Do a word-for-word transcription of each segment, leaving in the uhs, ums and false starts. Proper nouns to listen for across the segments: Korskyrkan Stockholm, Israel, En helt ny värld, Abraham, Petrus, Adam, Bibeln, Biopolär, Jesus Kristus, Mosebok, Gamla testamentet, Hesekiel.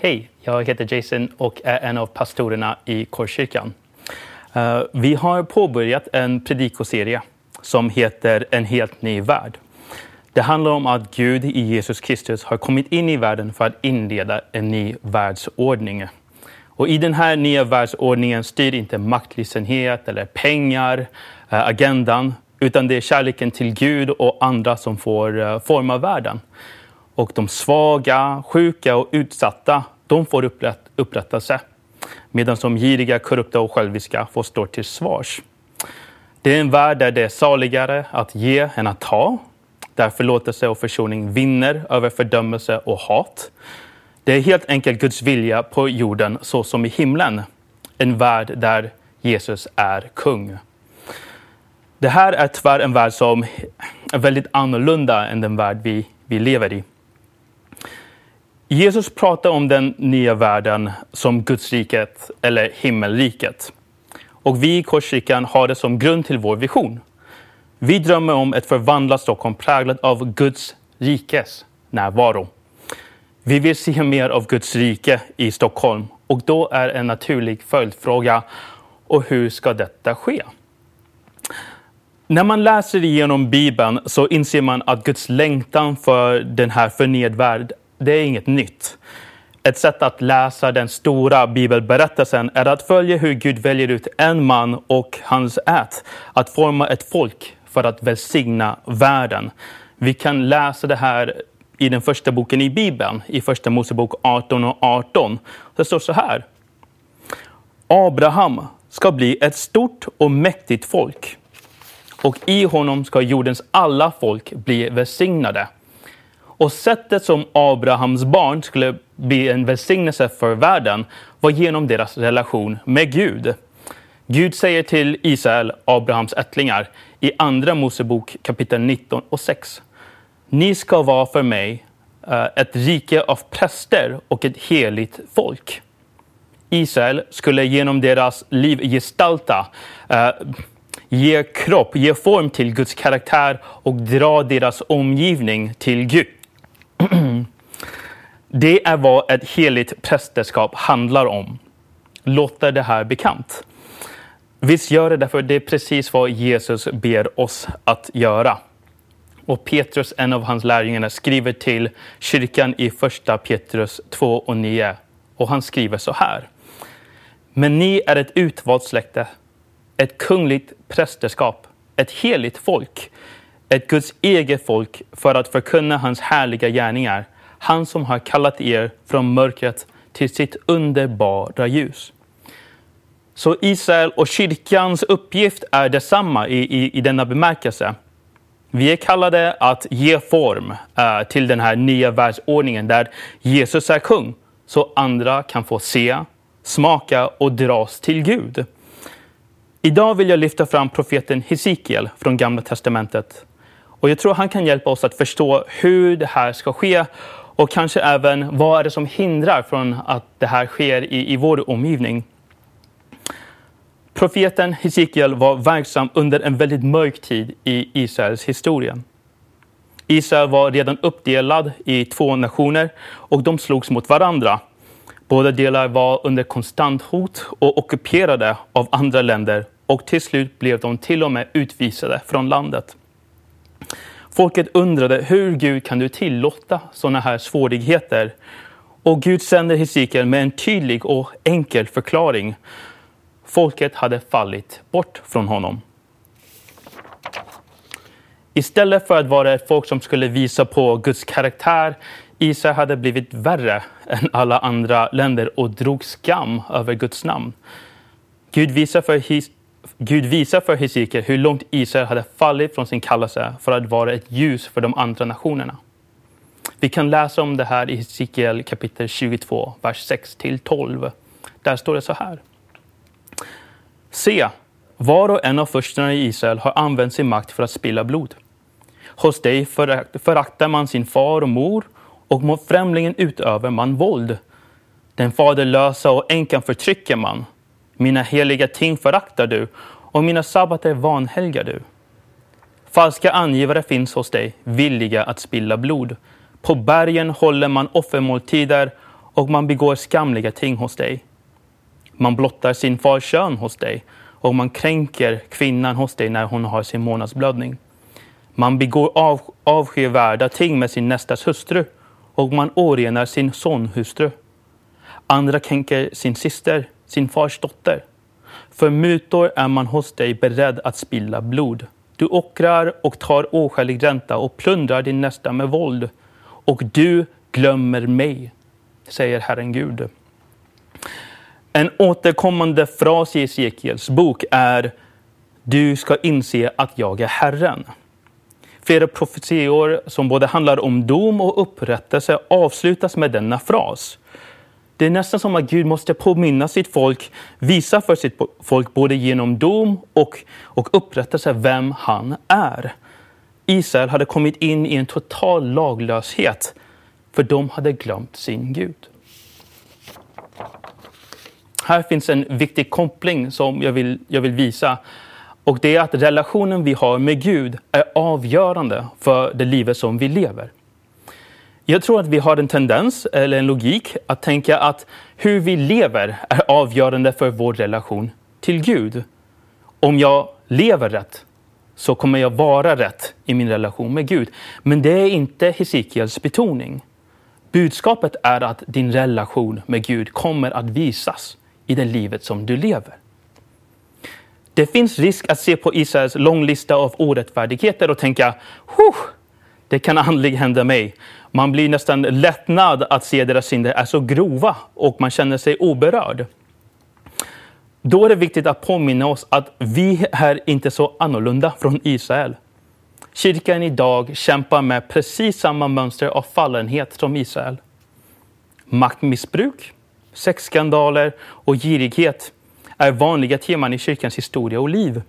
Hej, jag heter Jason och är en av pastorerna i Korskyrkan. Vi har påbörjat en predikoserie som heter En helt ny värld. Det handlar om att Gud i Jesus Kristus har kommit in i världen för att inleda en ny världsordning. Och i den här nya världsordningen styr inte maktlysenhet eller pengar, agendan, utan det är kärleken till Gud och andra som får forma världen. Och de svaga, sjuka och utsatta, de får upprätt, upprättelse. Medan de giriga, korrupta och själviska får stå till svars. Det är en värld där det är saligare att ge än att ta. Där förlåtelse och försoning vinner över fördömelse och hat. Det är helt enkelt Guds vilja på jorden så som i himlen. En värld där Jesus är kung. Det här är tyvärr en värld som är väldigt annorlunda än den värld vi, vi lever i. Jesus pratar om den nya världen som Guds riket eller himmelriket. Och vi i Korskyrkan har det som grund till vår vision. Vi drömmer om ett förvandlat Stockholm präglat av Guds rikes närvaro. Vi vill se mer av Guds rike i Stockholm. Och då är en naturlig följdfråga, och hur ska detta ske? När man läser igenom Bibeln så inser man att Guds längtan för den här förnyade världen, det är inget nytt. Ett sätt att läsa den stora bibelberättelsen är att följa hur Gud väljer ut en man och hans ät. Att forma ett folk för att välsigna världen. Vi kan läsa det här i den första boken i Bibeln. I första Mosebok arton och arton. Det står så här. Abraham ska bli ett stort och mäktigt folk. Och i honom ska jordens alla folk bli välsignade. Och sättet som Abrahams barn skulle bli en välsignelse för världen var genom deras relation med Gud. Gud säger till Israel, Abrahams ättlingar, i andra Mosebok kapitel nitton och sex. Ni ska vara för mig ett rike av präster och ett heligt folk. Israel skulle genom deras liv gestalta, ge kropp, ge form till Guds karaktär och dra deras omgivning till Gud. Det är vad ett heligt prästerskap handlar om. Låter det här bekant? Visst gör det, därför det är precis vad Jesus ber oss att göra. Och Petrus, en av hans lärjungar, skriver till kyrkan i första Petrus två och nio. Och han skriver så här. Men ni är ett utvalt släkte, ett kungligt prästerskap, ett heligt folk, ett Guds eget folk för att förkunna hans härliga gärningar. Han som har kallat er från mörkret till sitt underbara ljus. Så Israel och kyrkans uppgift är detsamma i, i, i denna bemärkelse. Vi är kallade att ge form äh, till den här nya världsordningen där Jesus är kung. Så andra kan få se, smaka och dras till Gud. Idag vill jag lyfta fram profeten Hesekiel från Gamla testamentet. Och jag tror han kan hjälpa oss att förstå hur det här ska ske. Och kanske även vad är det som hindrar från att det här sker i, i vår omgivning. Profeten Hesekiel var verksam under en väldigt mörk tid i Israels historia. Israel var redan uppdelad i två nationer och de slogs mot varandra. Båda delar var under konstant hot och ockuperade av andra länder. Och till slut blev de till och med utvisade från landet. Folket undrade, hur Gud kan du tillåta sådana här svårigheter? Och Gud sänder Hesekiel med en tydlig och enkel förklaring. Folket hade fallit bort från honom. Istället för att vara ett folk som skulle visa på Guds karaktär, Israel hade blivit värre än alla andra länder och drog skam över Guds namn. Gud visar för Hesekiel Gud visar för Hesekiel hur långt Israel hade fallit från sin kallelse för att vara ett ljus för de andra nationerna. Vi kan läsa om det här i Hesekiel kapitel tjugotvå, vers sex till tolv. Där står det så här. Se, var och en av förstarna i Israel har använt sin makt för att spilla blod. Hos dig föraktar man sin far och mor, och mot främlingen utöver man våld. Den faderlösa och änkan förtrycker man. Mina heliga ting föraktar du, och mina sabbater vanhelgar du. Falska angivare finns hos dig, villiga att spilla blod. På bergen håller man offermåltider, och man begår skamliga ting hos dig. Man blottar sin fars kön hos dig och man kränker kvinnan hos dig när hon har sin månadsblödning. Man begår av, avskyvärda ting med sin nästas hustru och man orenar sin sonhustru. Andra kränker sin syster, sin fars dotter. För mutor är man hos dig beredd att spilla blod. Du ockrar och tar oskälig ränta och plundrar din nästa med våld. Och du glömmer mig, säger Herren Gud. En återkommande fras i Hesekiels bok är: du ska inse att jag är Herren. Flera profetior som både handlar om dom och upprättelse avslutas med denna fras. Det är nästan som att Gud måste påminna sitt folk, visa för sitt folk både genom dom och, och upprättelse vem han är. Israel hade kommit in i en total laglöshet, för de hade glömt sin Gud. Här finns en viktig koppling som jag vill, jag vill visa. Och det är att relationen vi har med Gud är avgörande för det livet som vi lever. Jag tror att vi har en tendens eller en logik att tänka att hur vi lever är avgörande för vår relation till Gud. Om jag lever rätt så kommer jag vara rätt i min relation med Gud. Men det är inte Hesekiels betoning. Budskapet är att din relation med Gud kommer att visas i det livet som du lever. Det finns risk att se på Israels långlista av orättfärdigheter och tänka: det kan aldrig hända mig. Man blir nästan lättnad att se deras synder är så grova och man känner sig oberörd. Då är det viktigt att påminna oss att vi är inte så annorlunda från Israel. Kyrkan idag kämpar med precis samma mönster av fallenhet som Israel. Maktmissbruk, sexskandaler och girighet är vanliga teman i kyrkans historia och liv.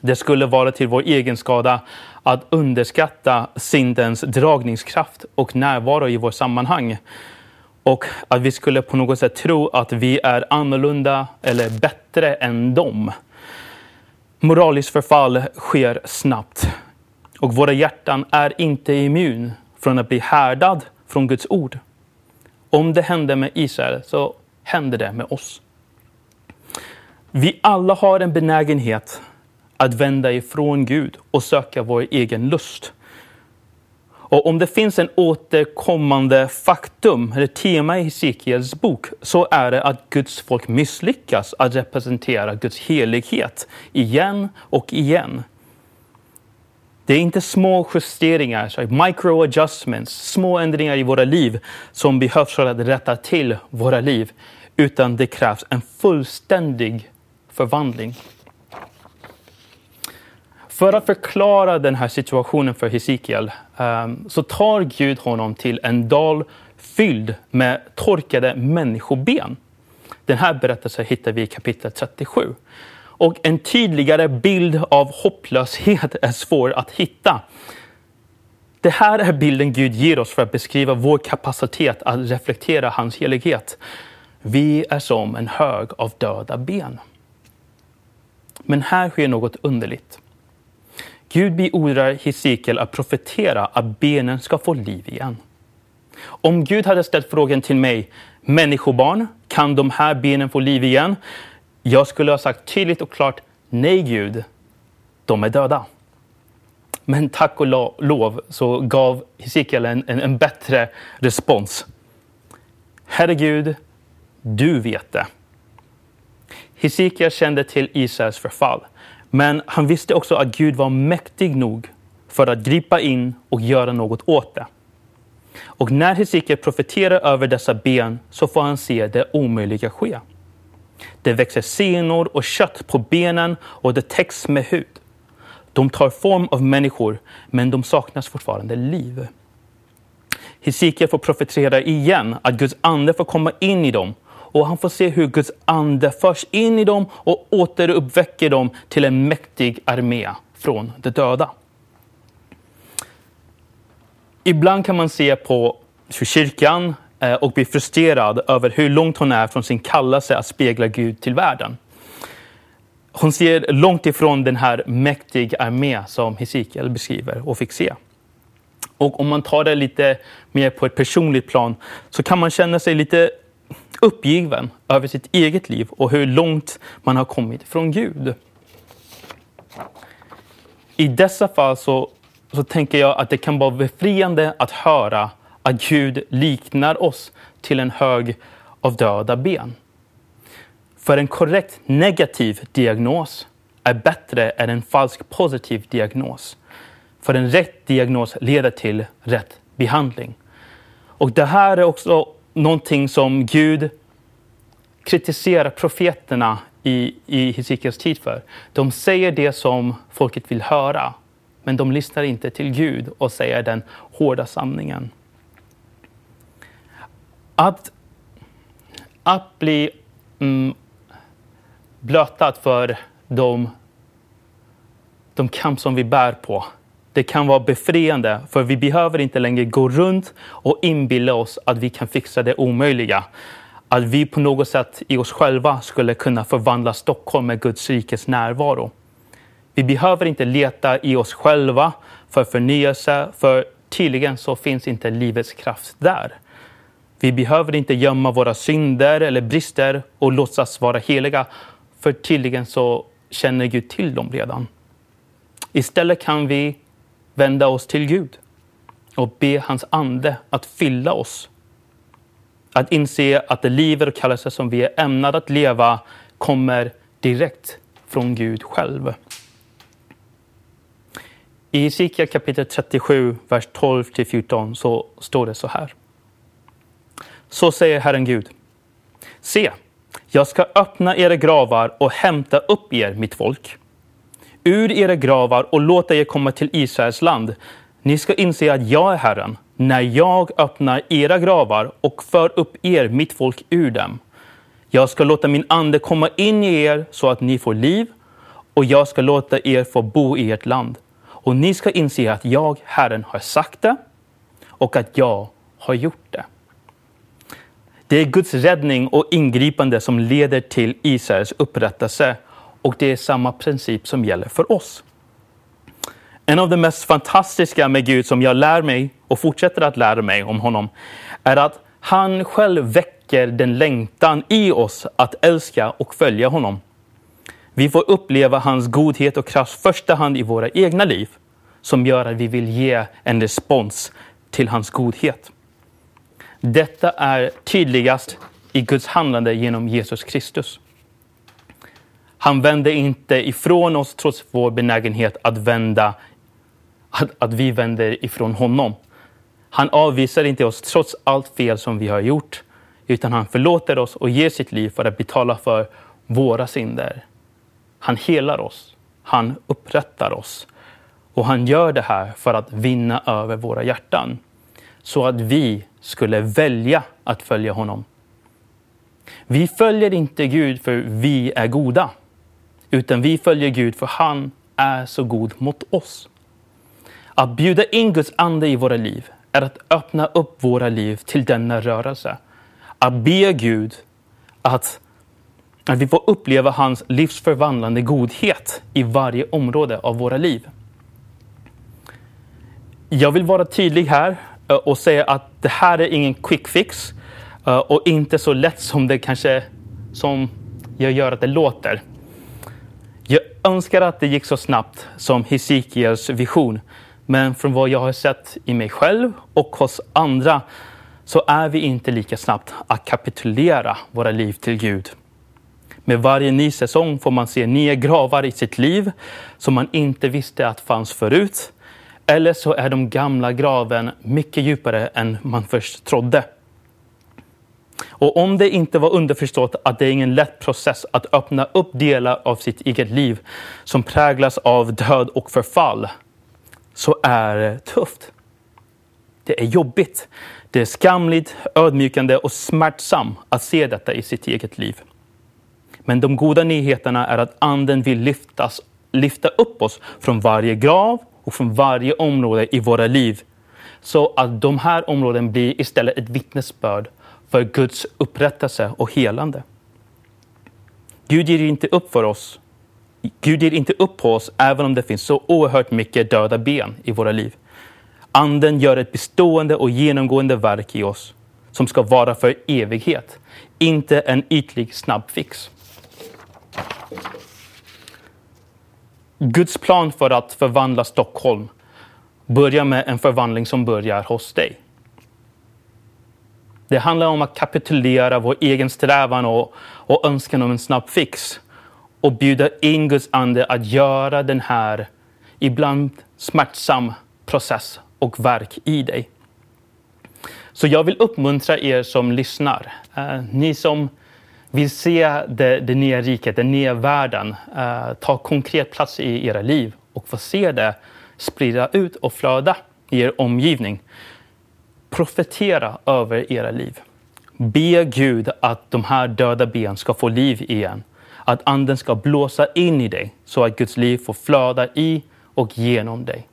Det skulle vara till vår egen skada att underskatta syndens dragningskraft och närvaro i vårt sammanhang. Och att vi skulle på något sätt tro att vi är annorlunda eller bättre än dem. Moraliskt förfall sker snabbt. Och våra hjärtan är inte immun från att bli härdad från Guds ord. Om det hände med Israel så händer det med oss. Vi alla har en benägenhet att vända ifrån Gud och söka vår egen lust. Och om det finns en återkommande faktum eller tema i Hesekiels bok, så är det att Guds folk misslyckas att representera Guds helighet igen och igen. Det är inte små justeringar, så micro adjustments, små ändringar i våra liv som behövs för att rätta till våra liv, utan det krävs en fullständig förvandling. För att förklara den här situationen för Hesekiel så tar Gud honom till en dal fylld med torkade människoben. Den här berättelsen hittar vi i kapitel trettiosju. Och en tydligare bild av hopplöshet är svår att hitta. Det här är bilden Gud ger oss för att beskriva vår kapacitet att reflektera hans helighet. Vi är som en hög av döda ben. Men här sker något underligt. Gud beordrar Hesekiel att profetera att benen ska få liv igen. Om Gud hade ställt frågan till mig: människobarn, kan de här benen få liv igen? Jag skulle ha sagt tydligt och klart: nej Gud, de är döda. Men tack och lov så gav Hesekiel en, en, en bättre respons. Herre Gud, du vet det. Hesekiel kände till Israels förfall. Men han visste också att Gud var mäktig nog för att gripa in och göra något åt det. Och när Hesekiel profeterar över dessa ben så får han se det omöjliga ske. Det växer senor och kött på benen och det täcks med hud. De tar form av människor, men de saknas fortfarande liv. Hesekiel får profetera igen att Guds ande får komma in i dem. Och han får se hur Guds ande förs in i dem och återuppväcker dem till en mäktig armé från de döda. Ibland kan man se på kyrkan och bli frustrerad över hur långt hon är från sin kallelse att spegla Gud till världen. Hon ser långt ifrån den här mäktiga armé som Hesekiel beskriver och fick se. Och om man tar det lite mer på ett personligt plan så kan man känna sig lite uppgiven över sitt eget liv och hur långt man har kommit från Gud. I dessa fall så, så tänker jag att det kan vara befriande att höra att Gud liknar oss till en hög av döda ben. För en korrekt negativ diagnos är bättre än en falsk positiv diagnos. För en rätt diagnos leder till rätt behandling. Och det här är också någonting som Gud kritiserar profeterna i, i Hesekiels tid för. De säger det som folket vill höra, men de lyssnar inte till Gud och säger den hårda sanningen. Att, att bli mm, blötad för de, de kamp som vi bär på. Det kan vara befriande, för vi behöver inte längre gå runt och inbilla oss att vi kan fixa det omöjliga. Att vi på något sätt i oss själva skulle kunna förvandla Stockholm med Guds rikes närvaro. Vi behöver inte leta i oss själva för förnyelse, för tydligen så finns inte livets kraft där. Vi behöver inte gömma våra synder eller brister och låtsas vara heliga, för tydligen så känner Gud till dem redan. Istället kan vi vända oss till Gud och be hans ande att fylla oss. Att inse att det liv och kallelse som vi är ämnade att leva kommer direkt från Gud själv. I Hesekiel kapitel trettiosju, vers tolv till fjorton så står det så här. Så säger Herren Gud. Se, jag ska öppna era gravar och hämta upp er, mitt folk. Ur era gravar och låta er komma till Israels land. Ni ska inse att jag är Herren när jag öppnar era gravar och för upp er, mitt folk, ur dem. Jag ska låta min ande komma in i er så att ni får liv, och jag ska låta er få bo i ert land. Och ni ska inse att jag, Herren, har sagt det och att jag har gjort det. Det är Guds räddning och ingripande som leder till Israels upprättelse. Och det är samma princip som gäller för oss. En av de mest fantastiska med Gud som jag lär mig och fortsätter att lära mig om honom är att han själv väcker den längtan i oss att älska och följa honom. Vi får uppleva hans godhet och kraft första hand i våra egna liv, som gör att vi vill ge en respons till hans godhet. Detta är tydligast i Guds handlande genom Jesus Kristus. Han vände inte ifrån oss trots vår benägenhet att vända, att, att vi vänder ifrån honom. Han avvisar inte oss trots allt fel som vi har gjort, utan han förlåter oss och ger sitt liv för att betala för våra synder. Han helar oss, han upprättar oss, och han gör det här för att vinna över våra hjärtan, så att vi skulle välja att följa honom. Vi följer inte Gud för vi är goda, utan vi följer Gud för han är så god mot oss. Att bjuda in Guds ande i våra liv är att öppna upp våra liv till denna rörelse. Att be Gud att, att vi får uppleva hans livsförvandlande godhet i varje område av våra liv. Jag vill vara tydlig här och säga att det här är ingen quick fix och inte så lätt som det kanske som jag gör att det låter. Jag önskar att det gick så snabbt som Hesekiels vision. Men från vad jag har sett i mig själv och hos andra så är vi inte lika snabbt att kapitulera våra liv till Gud. Med varje ny säsong får man se nya gravar i sitt liv som man inte visste att fanns förut. Eller så är de gamla graven mycket djupare än man först trodde. Och om det inte var underförstått att det är ingen lätt process att öppna upp delar av sitt eget liv som präglas av död och förfall, så är det tufft. Det är jobbigt. Det är skamligt, ödmjukande och smärtsamt att se detta i sitt eget liv. Men de goda nyheterna är att anden vill lyftas, lyfta upp oss från varje grav och från varje område i våra liv. Så att de här områden blir istället ett vittnesbörd för Guds upprättelse och helande. Gud ger inte upp för oss. Gud ger inte upp på oss även om det finns så oerhört mycket döda ben i våra liv. Anden gör ett bestående och genomgående verk i oss som ska vara för evighet, inte en ytlig snabbfix. Guds plan för att förvandla Stockholm börjar med en förvandling som börjar hos dig. Det handlar om att kapitulera vår egen strävan och, och önskan om en snabb fix. Och bjuda in Guds ande att göra den här ibland smärtsam process och verk i dig. Så jag vill uppmuntra er som lyssnar. Eh, ni som vill se det, det nya riket, den nya världen. Eh, ta konkret plats i era liv och få se det sprida ut och flöda i er omgivning. Profetera över era liv. Be Gud att de här döda ben ska få liv igen. Att anden ska blåsa in i dig så att Guds liv får flöda i och genom dig.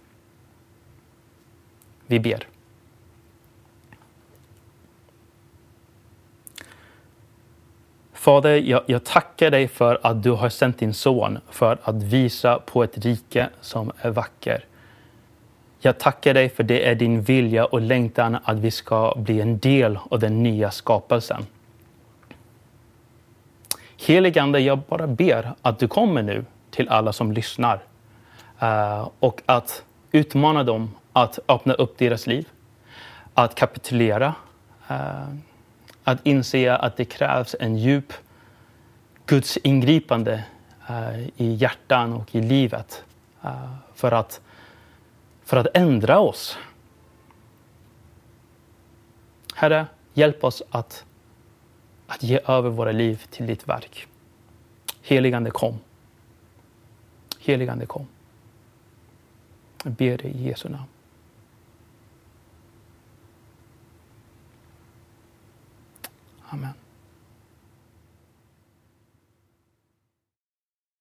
Vi ber. Fader, jag, jag tackar dig för att du har sänt din son för att visa på ett rike som är vackert. Jag tackar dig för det är din vilja och längtan att vi ska bli en del av den nya skapelsen. Helige Ande, jag bara ber att du kommer nu till alla som lyssnar och att utmana dem att öppna upp deras liv, att kapitulera, att inse att det krävs en djup Guds ingripande i hjärtan och i livet för att För att ändra oss. Herre, hjälp oss att, att ge över våra liv till ditt verk. Helige Ande, kom. Helige Ande, kom. Jag ber dig i Jesu namn. Amen.